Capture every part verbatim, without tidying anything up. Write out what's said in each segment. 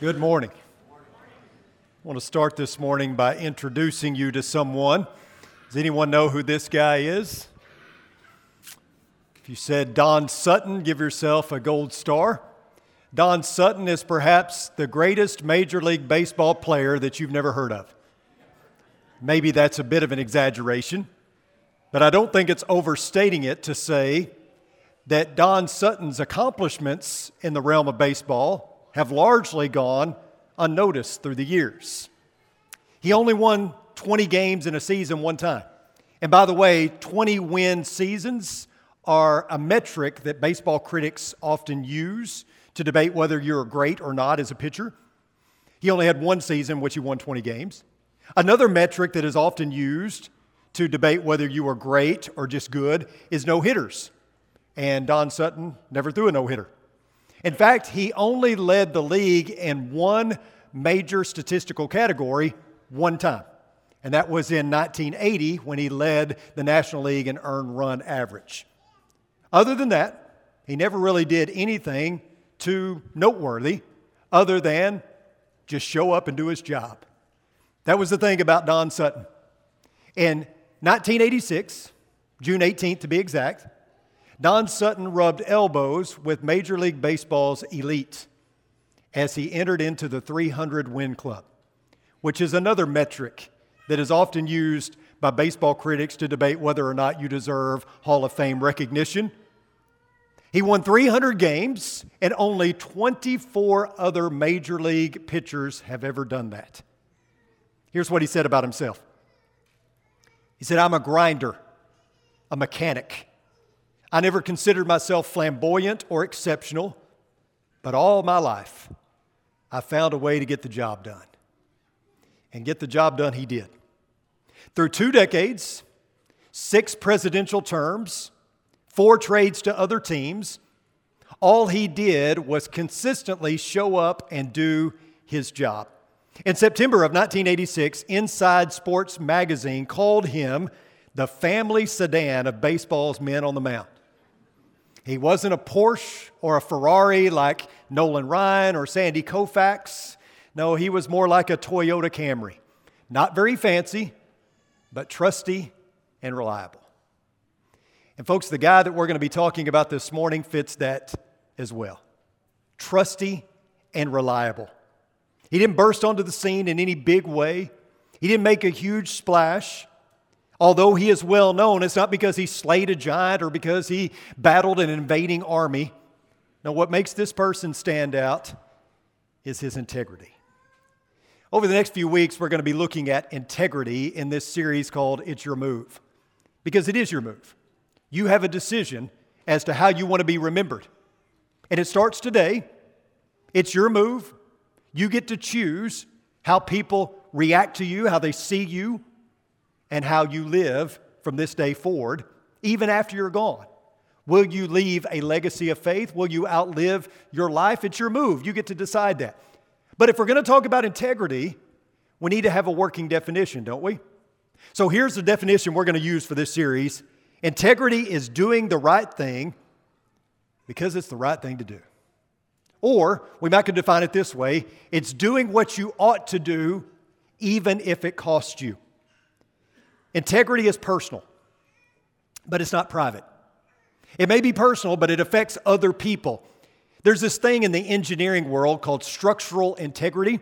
Good morning. I want to start this morning by introducing you to someone. Does anyone know who this guy is? If you said Don Sutton, give yourself a gold star. Don Sutton is perhaps the greatest Major League Baseball player that you've never heard of. Maybe that's a bit of an exaggeration, but I don't think it's overstating it to say that Don Sutton's accomplishments in the realm of baseball have largely gone unnoticed through the years. He only won twenty games in a season one time. And by the way, twenty-win seasons are a metric that baseball critics often use to debate whether you're great or not as a pitcher. He only had one season in which he won twenty games. Another metric that is often used to debate whether you are great or just good is no-hitters. And Don Sutton never threw a no-hitter. In fact, he only led the league in one major statistical category one time, and that was in nineteen eighty when he led the National League in earned run average. Other than that, he never really did anything too noteworthy other than just show up and do his job. That was the thing about Don Sutton. In nineteen eighty-six, June eighteenth to be exact, Don Sutton rubbed elbows with Major League Baseball's elite as he entered into the three hundred win club, which is another metric that is often used by baseball critics to debate whether or not you deserve Hall of Fame recognition. He won three hundred games, and only twenty-four other Major League pitchers have ever done that. Here's what he said about himself. He said, "I'm a grinder, a mechanic. I never considered myself flamboyant or exceptional, but all my life, I found a way to get the job done." And get the job done he did. Through two decades, six presidential terms, four trades to other teams, all he did was consistently show up and do his job. In September of nineteen eighty-six, Inside Sports Magazine called him the family sedan of baseball's men on the mound. He wasn't a Porsche or a Ferrari like Nolan Ryan or Sandy Koufax. No, he was more like a Toyota Camry. Not very fancy, but trusty and reliable. And folks, the guy that we're going to be talking about this morning fits that as well. Trusty and reliable. He didn't burst onto the scene in any big way. He didn't make a huge splash. Although he is well known, it's not because he slayed a giant or because he battled an invading army. No, what makes this person stand out is his integrity. Over the next few weeks, we're going to be looking at integrity in this series called It's Your Move, because it is your move. You have a decision as to how you want to be remembered, and it starts today. It's your move. You get to choose how people react to you, how they see you, and how you live from this day forward, even after you're gone. Will you leave a legacy of faith? Will you outlive your life? It's your move. You get to decide that. But if we're going to talk about integrity, we need to have a working definition, don't we? So here's the definition we're going to use for this series. Integrity is doing the right thing because it's the right thing to do. Or we might could define it this way. It's doing what you ought to do even if it costs you. Integrity is personal, but it's not private. It may be personal, but it affects other people. There's this thing in the engineering world called structural integrity.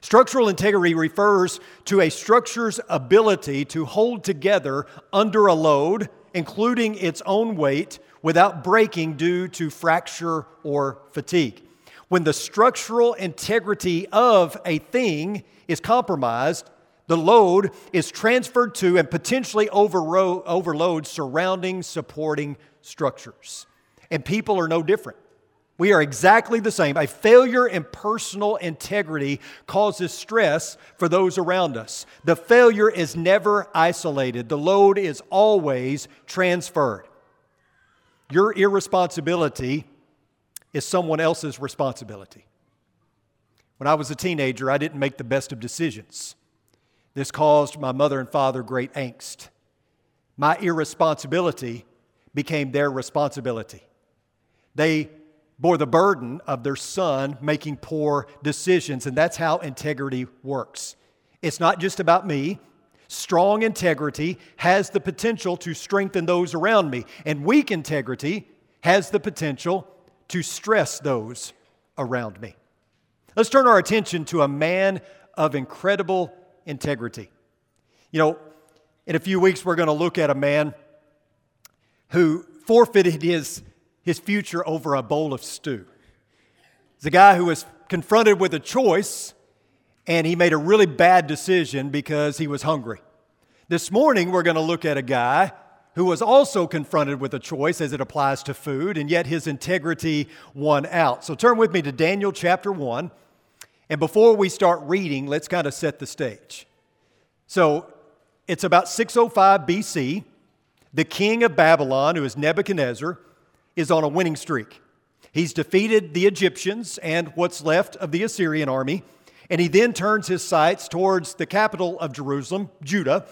Structural integrity refers to a structure's ability to hold together under a load, including its own weight, without breaking due to fracture or fatigue. When the structural integrity of a thing is compromised, the load is transferred to and potentially overro- overloads surrounding supporting structures. And people are no different. We are exactly the same. A failure in personal integrity causes stress for those around us. The failure is never isolated. The load is always transferred. Your irresponsibility is someone else's responsibility. When I was a teenager, I didn't make the best of decisions. This caused my mother and father great angst. My irresponsibility became their responsibility. They bore the burden of their son making poor decisions. And that's how integrity works. It's not just about me. Strong integrity has the potential to strengthen those around me. And weak integrity has the potential to stress those around me. Let's turn our attention to a man of incredible integrity. You know, in a few weeks, we're going to look at a man who forfeited his, his future over a bowl of stew. It's a guy who was confronted with a choice, and he made a really bad decision because he was hungry. This morning, we're going to look at a guy who was also confronted with a choice as it applies to food, and yet his integrity won out. So turn with me to Daniel chapter one, and before we start reading, let's kind of set the stage. So it's about six oh five B C. The king of Babylon, who is Nebuchadnezzar, is on a winning streak. He's defeated the Egyptians and what's left of the Assyrian army, and he then turns his sights towards the capital of Jerusalem, Judah,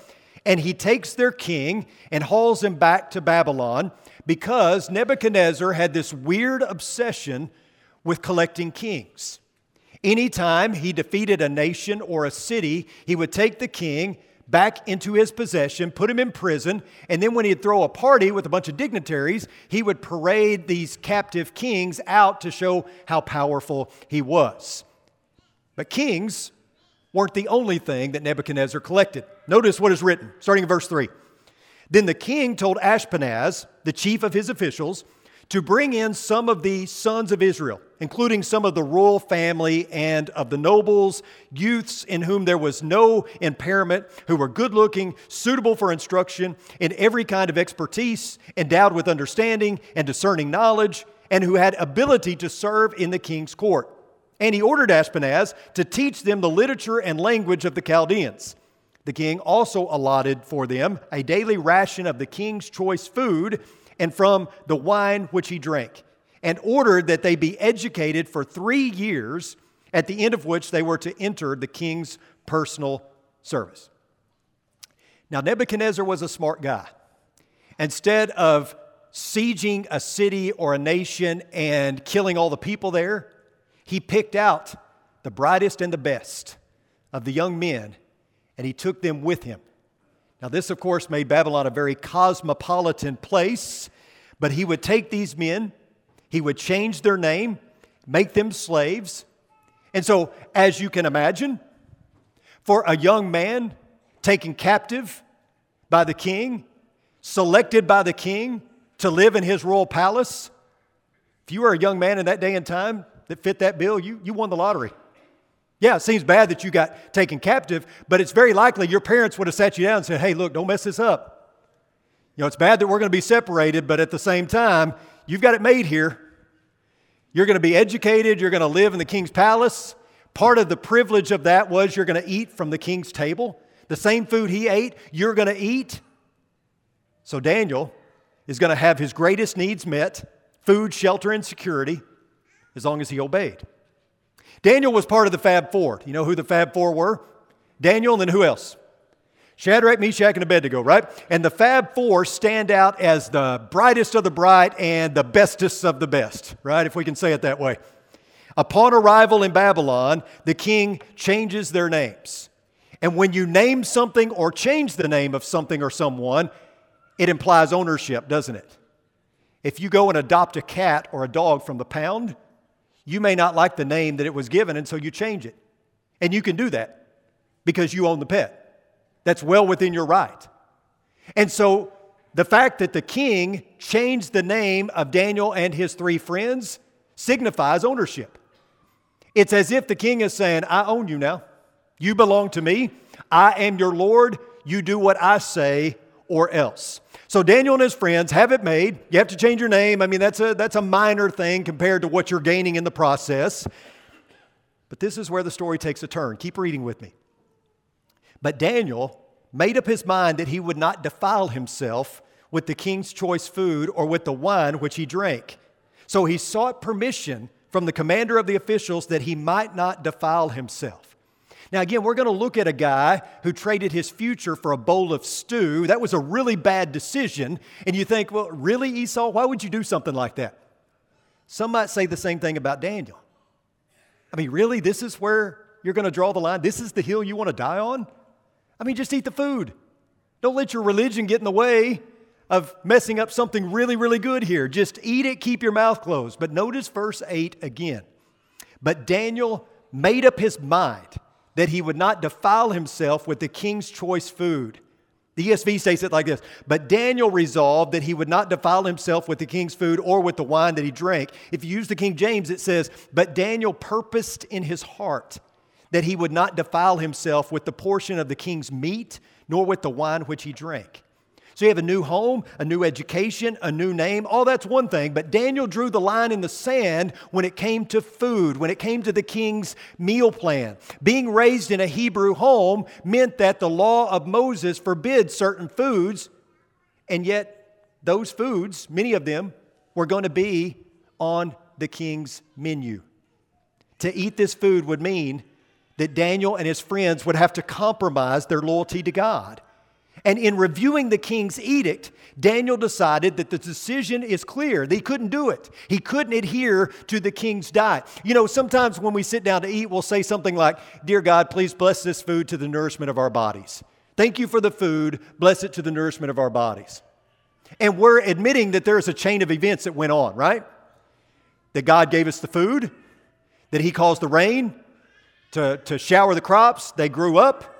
and he takes their king and hauls him back to Babylon because Nebuchadnezzar had this weird obsession with collecting kings. Anytime he defeated a nation or a city, he would take the king back into his possession, put him in prison, and then when he'd throw a party with a bunch of dignitaries, he would parade these captive kings out to show how powerful he was. But kings weren't the only thing that Nebuchadnezzar collected. Notice what is written, starting in verse three. Then the king told Ashpenaz, the chief of his officials, to bring in some of the sons of Israel, including some of the royal family and of the nobles, youths in whom there was no impairment, who were good-looking, suitable for instruction, in every kind of expertise, endowed with understanding and discerning knowledge, and who had ability to serve in the king's court. And he ordered Ashpenaz to teach them the literature and language of the Chaldeans. The king also allotted for them a daily ration of the king's choice food and from the wine which he drank, and ordered that they be educated for three years, at the end of which they were to enter the king's personal service. Now, Nebuchadnezzar was a smart guy. Instead of sieging a city or a nation and killing all the people there, he picked out the brightest and the best of the young men, and he took them with him. Now, this, of course, made Babylon a very cosmopolitan place, but he would take these men, he would change their name, make them slaves. And so, as you can imagine, for a young man taken captive by the king, selected by the king to live in his royal palace, if you were a young man in that day and time that fit that bill, you, you won the lottery. Yeah, it seems bad that you got taken captive, but it's very likely your parents would have sat you down and said, hey, look, don't mess this up. You know, it's bad that we're going to be separated, but at the same time, you've got it made here. You're going to be educated. You're going to live in the king's palace. Part of the privilege of that was you're going to eat from the king's table. The same food he ate, you're going to eat. So Daniel is going to have his greatest needs met, food, shelter, and security, as long as he obeyed. Daniel was part of the Fab Four. You know who the Fab Four were? Daniel, and then who else? Shadrach, Meshach, and Abednego, right? And the Fab Four stand out as the brightest of the bright and the bestest of the best, right? If we can say it that way. Upon arrival in Babylon, the king changes their names. And when you name something or change the name of something or someone, it implies ownership, doesn't it? If you go and adopt a cat or a dog from the pound, you may not like the name that it was given, and so you change it. And you can do that because you own the pet. That's well within your right. And so the fact that the king changed the name of Daniel and his three friends signifies ownership. It's as if the king is saying, I own you now. You belong to me. I am your Lord. You do what I say or else. So Daniel and his friends have it made. You have to change your name. I mean, that's a, that's a minor thing compared to what you're gaining in the process. But this is where the story takes a turn. Keep reading with me. But Daniel made up his mind that he would not defile himself with the king's choice food or with the wine which he drank. So he sought permission from the commander of the officials that he might not defile himself. Now, again, we're going to look at a guy who traded his future for a bowl of stew. That was a really bad decision. And you think, well, really, Esau, why would you do something like that? Some might say the same thing about Daniel. I mean, really, this is where you're going to draw the line? This is the hill you want to die on? I mean, just eat the food. Don't let your religion get in the way of messing up something really, really good here. Just eat it, keep your mouth closed. But notice verse eight again. But Daniel made up his mind that he would not defile himself with the king's choice food. The E S V states it like this: but Daniel resolved that he would not defile himself with the king's food or with the wine that he drank. If you use the King James, it says, but Daniel purposed in his heart that he would not defile himself with the portion of the king's meat, nor with the wine which he drank. So you have a new home, a new education, a new name. All that's one thing. But Daniel drew the line in the sand when it came to food, when it came to the king's meal plan. Being raised in a Hebrew home meant that the law of Moses forbids certain foods, and yet those foods, many of them, were going to be on the king's menu. To eat this food would mean that Daniel and his friends would have to compromise their loyalty to God. And in reviewing the king's edict, Daniel decided that the decision is clear. They couldn't do it. He couldn't adhere to the king's diet. You know, sometimes when we sit down to eat, we'll say something like, "Dear God, please bless this food to the nourishment of our bodies. Thank you for the food. Bless it to the nourishment of our bodies." And we're admitting that there is a chain of events that went on, right? That God gave us the food, that He caused the rain to, to shower the crops. They grew up.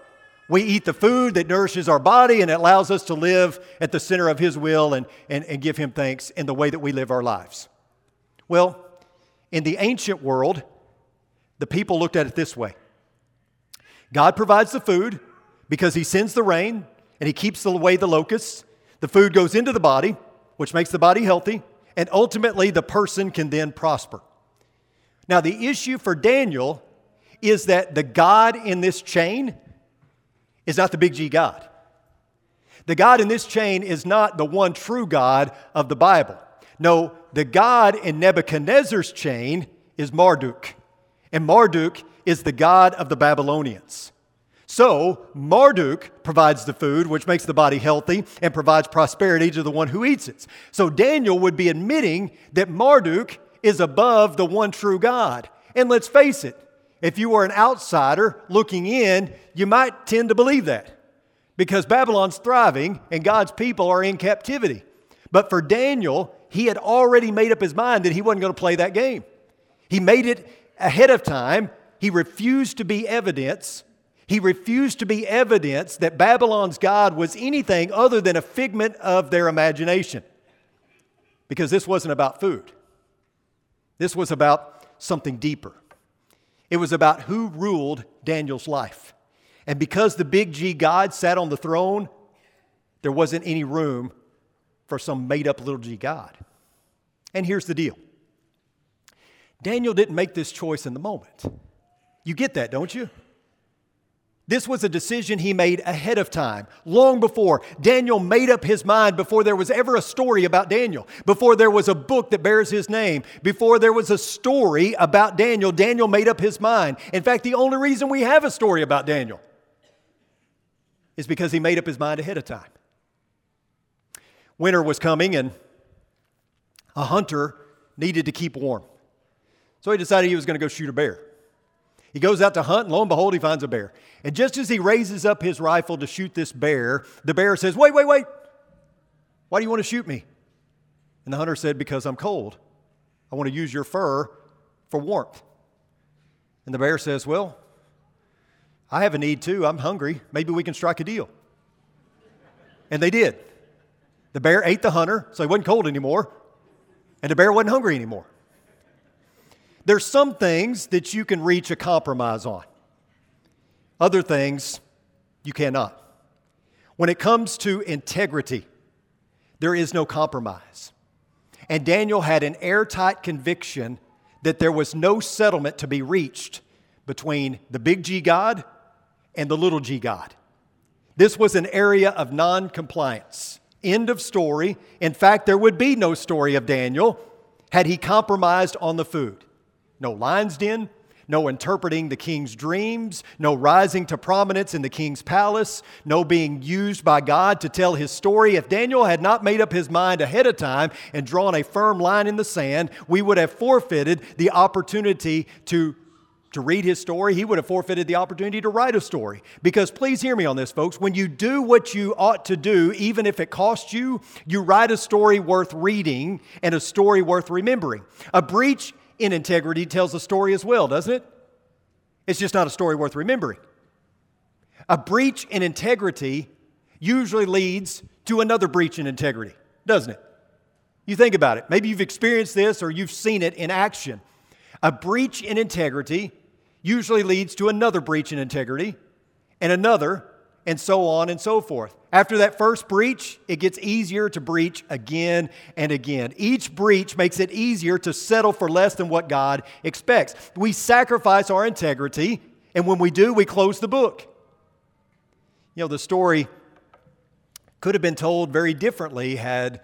We eat the food that nourishes our body and allows us to live at the center of His will and, and, and give Him thanks in the way that we live our lives. Well, in the ancient world, the people looked at it this way. God provides the food because He sends the rain and He keeps away the locusts. The food goes into the body, which makes the body healthy, and ultimately the person can then prosper. Now, the issue for Daniel is that the God in this chain is not the big G God. The God in this chain is not the one true God of the Bible. No, the God in Nebuchadnezzar's chain is Marduk. And Marduk is the God of the Babylonians. So Marduk provides the food, which makes the body healthy and provides prosperity to the one who eats it. So Daniel would be admitting that Marduk is above the one true God. And let's face it, if you were an outsider looking in, you might tend to believe that because Babylon's thriving and God's people are in captivity. But for Daniel, he had already made up his mind that he wasn't going to play that game. He made it ahead of time. He refused to be evidence. He refused to be evidence that Babylon's God was anything other than a figment of their imagination, because this wasn't about food. This was about something deeper. It was about who ruled Daniel's life. And because the big G God sat on the throne, there wasn't any room for some made-up little G God. And here's the deal. Daniel didn't make this choice in the moment. You get that, don't you? This was a decision he made ahead of time, long before. Daniel made up his mind before there was ever a story about Daniel, before there was a book that bears his name, before there was a story about Daniel. Daniel made up his mind. In fact, the only reason we have a story about Daniel is because he made up his mind ahead of time. Winter was coming, and a hunter needed to keep warm. So he decided he was going to go shoot a bear. He goes out to hunt, and lo and behold, he finds a bear. And just as he raises up his rifle to shoot this bear, the bear says, "Wait, wait, wait. Why do you want to shoot me?" And the hunter said, "Because I'm cold. I want to use your fur for warmth." And the bear says, "Well, I have a need too. I'm hungry. Maybe we can strike a deal." And they did. The bear ate the hunter, so he wasn't cold anymore. And the bear wasn't hungry anymore. There's some things that you can reach a compromise on. Other things you cannot. When it comes to integrity, there is no compromise. And Daniel had an airtight conviction that there was no settlement to be reached between the big G God and the little G God. This was an area of non-compliance. End of story. In fact, there would be no story of Daniel had he compromised on the food. No lion's den, no interpreting the king's dreams, no rising to prominence in the king's palace, no being used by God to tell his story. If Daniel had not made up his mind ahead of time and drawn a firm line in the sand, we would have forfeited the opportunity to to read his story. He would have forfeited the opportunity to write a story. Because please hear me on this, folks. When you do what you ought to do, even if it costs you, you write a story worth reading and a story worth remembering. A breach in integrity tells a story as well, doesn't it? It's just not a story worth remembering. A breach in integrity usually leads to another breach in integrity, doesn't it? You think about it. Maybe you've experienced this or you've seen it in action. A breach in integrity usually leads to another breach in integrity, and another, and so on and so forth. After that first breach, it gets easier to breach again and again. Each breach makes it easier to settle for less than what God expects. We sacrifice our integrity, and when we do, we close the book. You know, the story could have been told very differently had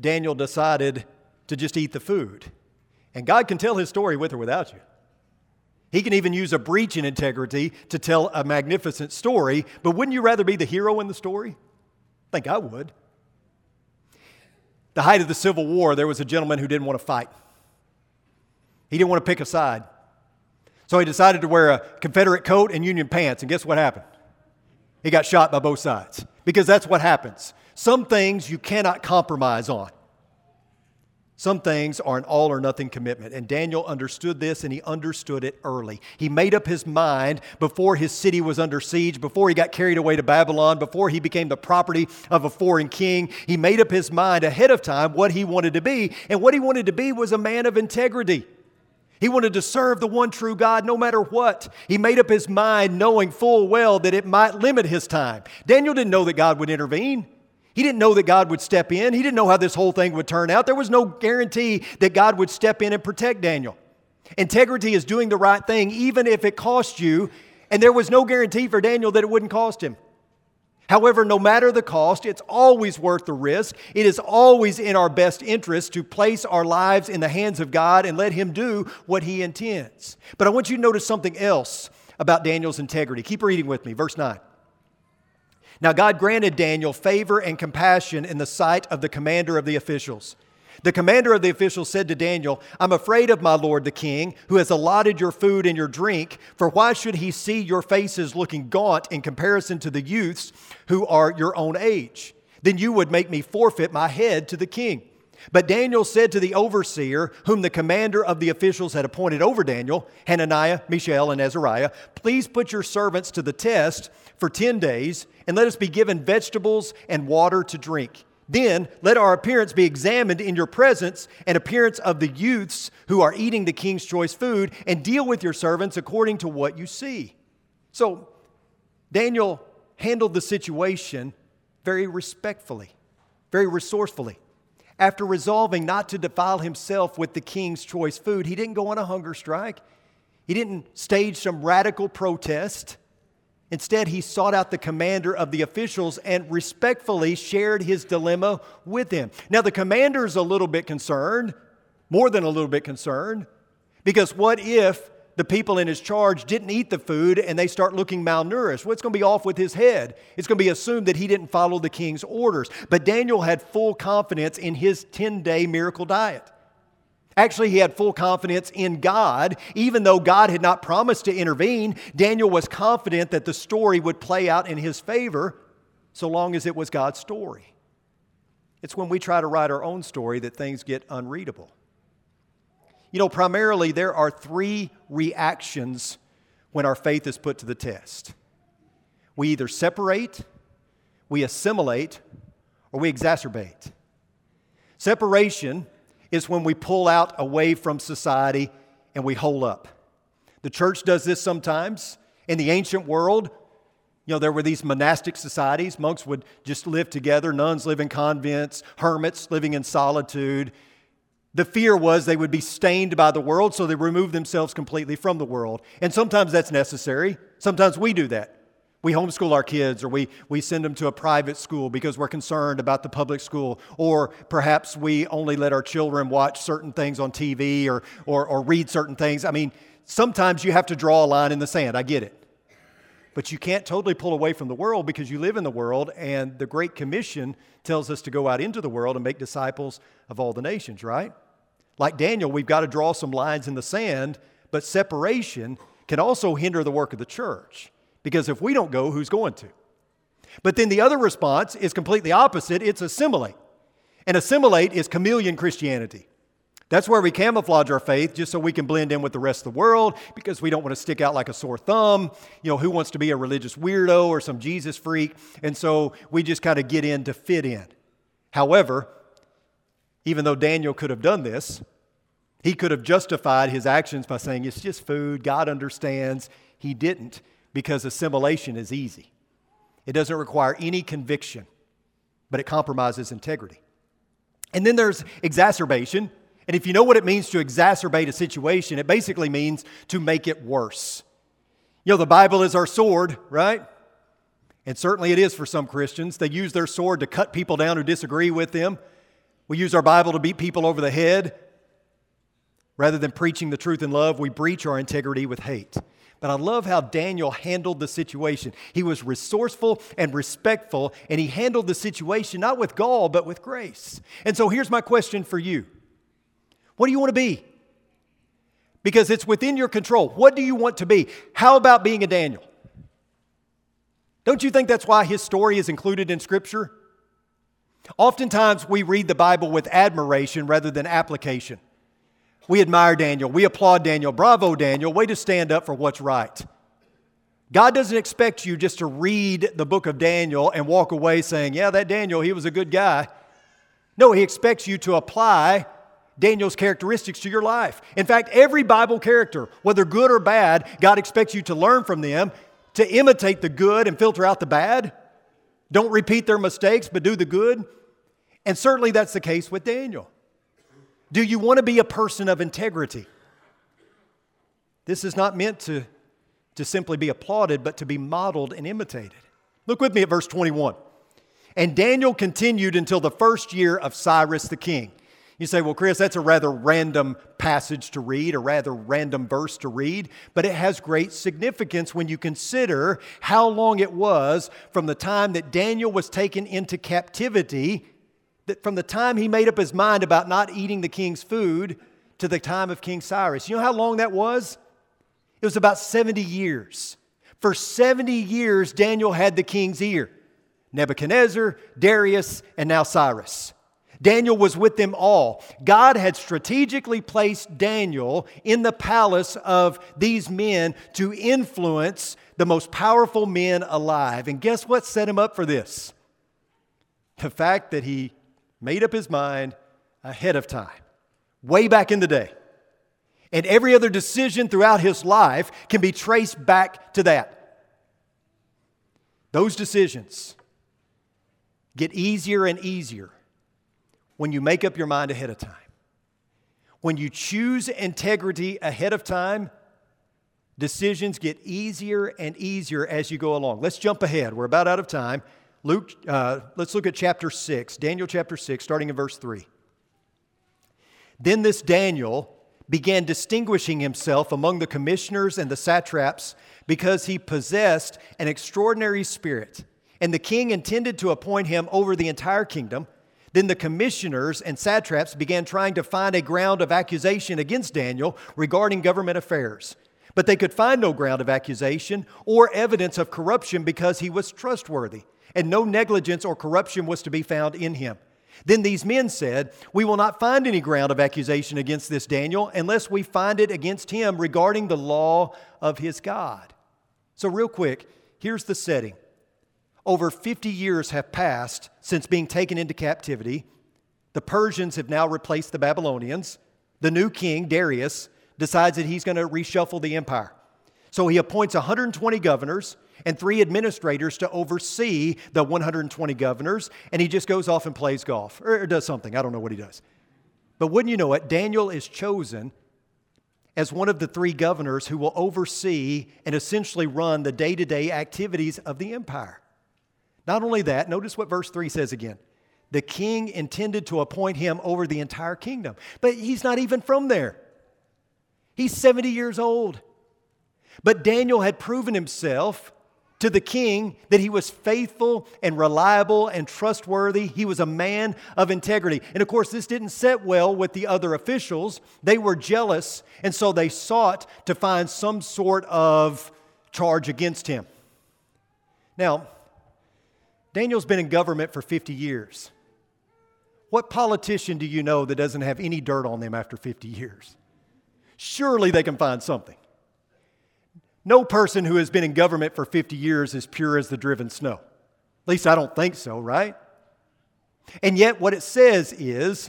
Daniel decided to just eat the food. And God can tell his story with or without you. He can even use a breach in integrity to tell a magnificent story, but wouldn't you rather be the hero in the story? I think I would. The height of the Civil War, there was a gentleman who didn't want to fight. He didn't want to pick a side. So he decided to wear a Confederate coat and Union pants, and guess what happened? He got shot by both sides, because that's what happens. Some things you cannot compromise on. Some things are an all-or-nothing commitment, and Daniel understood this, and he understood it early. He made up his mind before his city was under siege, before he got carried away to Babylon, before he became the property of a foreign king. He made up his mind ahead of time what he wanted to be, and what he wanted to be was a man of integrity. He wanted to serve the one true God no matter what. He made up his mind knowing full well that it might limit his time. Daniel didn't know that God would intervene. He didn't know that God would step in. He didn't know how this whole thing would turn out. There was no guarantee that God would step in and protect Daniel. Integrity is doing the right thing, even if it costs you, and there was no guarantee for Daniel that it wouldn't cost him. However, no matter the cost, it's always worth the risk. It is always in our best interest to place our lives in the hands of God and let him do what he intends. But I want you to notice something else about Daniel's integrity. Keep reading with me, verse nine. Now God granted Daniel favor and compassion in the sight of the commander of the officials. The commander of the officials said to Daniel, "I'm afraid of my lord the king, who has allotted your food and your drink, for why should he see your faces looking gaunt in comparison to the youths who are your own age? Then you would make me forfeit my head to the king." But Daniel said to the overseer, whom the commander of the officials had appointed over Daniel, Hananiah, Mishael, and Azariah, "Please put your servants to the test for ten days, and let us be given vegetables and water to drink. Then let our appearance be examined in your presence and appearance of the youths who are eating the king's choice food, and deal with your servants according to what you see." So Daniel handled the situation very respectfully, very resourcefully. After resolving not to defile himself with the king's choice food, he didn't go on a hunger strike. He didn't stage some radical protest. Instead, he sought out the commander of the officials and respectfully shared his dilemma with him. Now, the commander's a little bit concerned, more than a little bit concerned, because what if the people in his charge didn't eat the food and they start looking malnourished? Well, it's going to be off with his head. It's going to be assumed that he didn't follow the king's orders. But Daniel had full confidence in his ten-day miracle diet. Actually, he had full confidence in God. Even though God had not promised to intervene, Daniel was confident that the story would play out in his favor so long as it was God's story. It's when we try to write our own story that things get unreadable. You know, primarily there are three reactions when our faith is put to the test. We either separate, we assimilate, or we exacerbate. Separation is when we pull out away from society and we hole up. The church does this sometimes. In the ancient world, you know, there were these monastic societies. Monks would just live together. Nuns live in convents, hermits living in solitude. The fear was they would be stained by the world, so they removed themselves completely from the world. And sometimes that's necessary. Sometimes we do that. We homeschool our kids, or we, we send them to a private school because we're concerned about the public school, or perhaps we only let our children watch certain things on T V or, or, or read certain things. I mean, Sometimes you have to draw a line in the sand. I get it. But you can't totally pull away from the world because you live in the world, and the Great Commission tells us to go out into the world and make disciples of all the nations, right? Like Daniel, we've got to draw some lines in the sand, but separation can also hinder the work of the church because if we don't go, who's going to? But then the other response is completely opposite. It's assimilate. And assimilate is chameleon Christianity. That's where we camouflage our faith just so we can blend in with the rest of the world because we don't want to stick out like a sore thumb. You know, who wants to be a religious weirdo or some Jesus freak? And so we just kind of get in to fit in. However, even though Daniel could have done this, he could have justified his actions by saying, it's just food, God understands. He didn't, because assimilation is easy. It doesn't require any conviction, but it compromises integrity. And then there's exacerbation. And if you know what it means to exacerbate a situation, it basically means to make it worse. You know, the Bible is our sword, right? And certainly it is for some Christians. They use their sword to cut people down who disagree with them. We use our Bible to beat people over the head. Rather than preaching the truth in love, we breach our integrity with hate. But I love how Daniel handled the situation. He was resourceful and respectful, and he handled the situation not with gall, but with grace. And so here's my question for you. What do you want to be? Because it's within your control. What do you want to be? How about being a Daniel? Don't you think that's why his story is included in Scripture? Oftentimes we read the Bible with admiration rather than application. We admire Daniel. We applaud Daniel. Bravo, Daniel. Way to stand up for what's right. God doesn't expect you just to read the book of Daniel and walk away saying, yeah, that Daniel, he was a good guy. No, he expects you to apply Daniel's characteristics to your life. In fact, every Bible character, whether good or bad, God expects you to learn from them, to imitate the good and filter out the bad. Don't repeat their mistakes, but do the good. And certainly that's the case with Daniel. Do you want to be a person of integrity? This is not meant to, to simply be applauded, but to be modeled and imitated. Look with me at verse twenty-one. And Daniel continued until the first year of Cyrus the king. You say, well, Chris, that's a rather random passage to read, a rather random verse to read, but it has great significance when you consider how long it was from the time that Daniel was taken into captivity, that from the time he made up his mind about not eating the king's food to the time of King Cyrus. You know how long that was? It was about seventy years. For seventy years, Daniel had the king's ear. Nebuchadnezzar, Darius, and now Cyrus. Daniel was with them all. God had strategically placed Daniel in the palace of these men to influence the most powerful men alive. And guess what set him up for this? The fact that he made up his mind ahead of time, way back in the day. And every other decision throughout his life can be traced back to that. Those decisions get easier and easier when you make up your mind ahead of time. When you choose integrity ahead of time, decisions get easier and easier as you go along. Let's jump ahead. We're about out of time. Luke, uh, let's look at chapter six, Daniel chapter six, starting in verse three. Then this Daniel began distinguishing himself among the commissioners and the satraps because he possessed an extraordinary spirit, and the king intended to appoint him over the entire kingdom. Then the commissioners and satraps began trying to find a ground of accusation against Daniel regarding government affairs. But they could find no ground of accusation or evidence of corruption because he was trustworthy, and no negligence or corruption was to be found in him. Then these men said, "We will not find any ground of accusation against this Daniel unless we find it against him regarding the law of his God." So real quick, here's the setting. Over fifty years have passed since being taken into captivity. The Persians have now replaced the Babylonians. The new king, Darius, decides that he's going to reshuffle the empire. So he appoints one hundred twenty governors and three administrators to oversee the one hundred twenty governors, and he just goes off and plays golf or does something. I don't know what he does. But wouldn't you know it, Daniel is chosen as one of the three governors who will oversee and essentially run the day-to-day activities of the empire. Not only that, notice what verse three says again. The king intended to appoint him over the entire kingdom. But he's not even from there. He's seventy years old. But Daniel had proven himself to the king that he was faithful and reliable and trustworthy. He was a man of integrity. And of course, this didn't sit well with the other officials. They were jealous, and so they sought to find some sort of charge against him. Now, Daniel's been in government for fifty years. What politician do you know that doesn't have any dirt on them after fifty years? Surely they can find something. No person who has been in government for fifty years is pure as the driven snow. At least I don't think so, right? And yet what it says is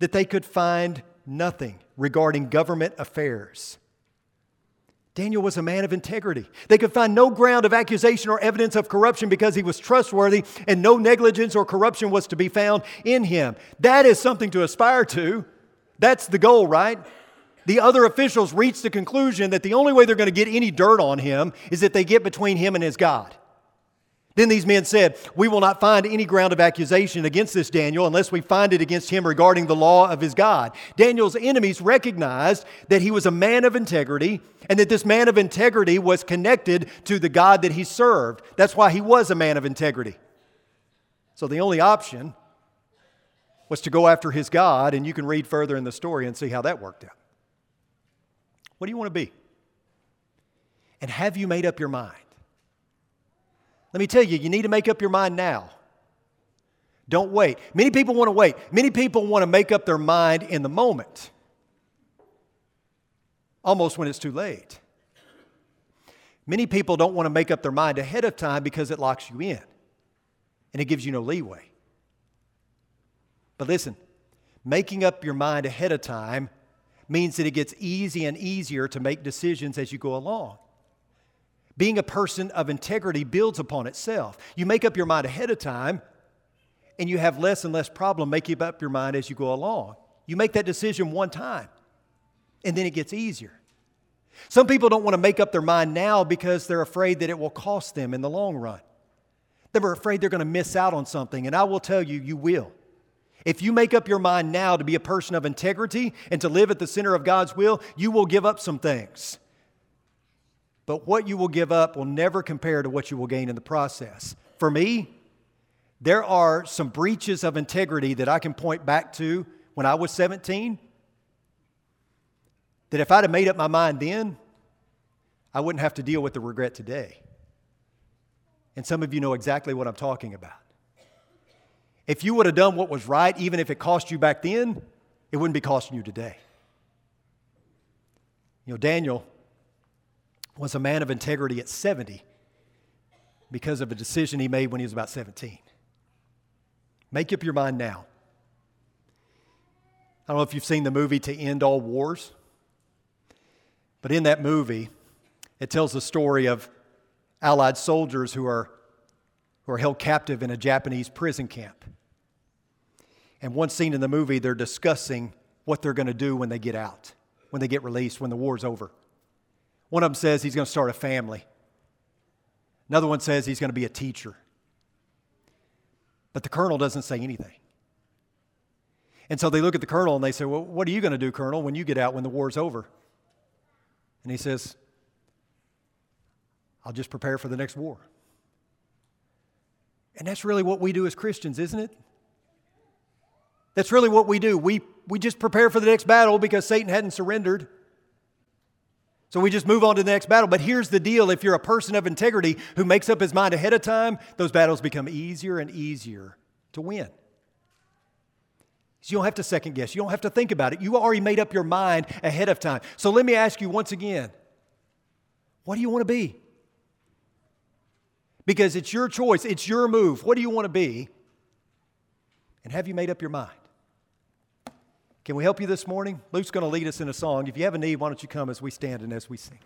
that they could find nothing regarding government affairs. Daniel was a man of integrity. They could find no ground of accusation or evidence of corruption because he was trustworthy, and no negligence or corruption was to be found in him. That is something to aspire to. That's the goal, right? The other officials reached the conclusion that the only way they're going to get any dirt on him is that they get between him and his God. Then these men said, "We will not find any ground of accusation against this Daniel unless we find it against him regarding the law of his God." Daniel's enemies recognized that he was a man of integrity and that this man of integrity was connected to the God that he served. That's why he was a man of integrity. So the only option was to go after his God, and you can read further in the story and see how that worked out. What do you want to be? And have you made up your mind? Let me tell you, you need to make up your mind now. Don't wait. Many people want to wait. Many people want to make up their mind in the moment, almost when it's too late. Many people don't want to make up their mind ahead of time because it locks you in and it gives you no leeway. But listen, making up your mind ahead of time means that it gets easy and easier to make decisions as you go along. Being a person of integrity builds upon itself. You make up your mind ahead of time, and you have less and less problem making up your mind as you go along. You make that decision one time, and then it gets easier. Some people don't want to make up their mind now because they're afraid that it will cost them in the long run. They're afraid they're going to miss out on something, and I will tell you, you will. If you make up your mind now to be a person of integrity and to live at the center of God's will, you will give up some things. But what you will give up will never compare to what you will gain in the process. For me, there are some breaches of integrity that I can point back to when I was seventeen, that if I'd have made up my mind then, I wouldn't have to deal with the regret today. And some of you know exactly what I'm talking about. If you would have done what was right, even if it cost you back then, it wouldn't be costing you today. You know, Daniel was a man of integrity at seventy because of a decision he made when he was about seventeen. Make up your mind now. I don't know if you've seen the movie To End All Wars, but in that movie, it tells the story of Allied soldiers who are, who are held captive in a Japanese prison camp. And one scene in the movie, they're discussing what they're going to do when they get out, when they get released, when the war's over. One of them says he's going to start a family. Another one says he's going to be a teacher. But the colonel doesn't say anything. And so they look at the colonel and they say, "Well, what are you going to do, Colonel, when you get out, when the war's over?" And he says, "I'll just prepare for the next war." And that's really what we do as Christians, isn't it? That's really what we do. We, we just prepare for the next battle because Satan hadn't surrendered. So we just move on to the next battle. But here's the deal. If you're a person of integrity who makes up his mind ahead of time, those battles become easier and easier to win. So you don't have to second guess. You don't have to think about it. You already made up your mind ahead of time. So let me ask you once again, what do you want to be? Because it's your choice. It's your move. What do you want to be? And have you made up your mind? Can we help you this morning? Luke's going to lead us in a song. If you have a need, why don't you come as we stand and as we sing.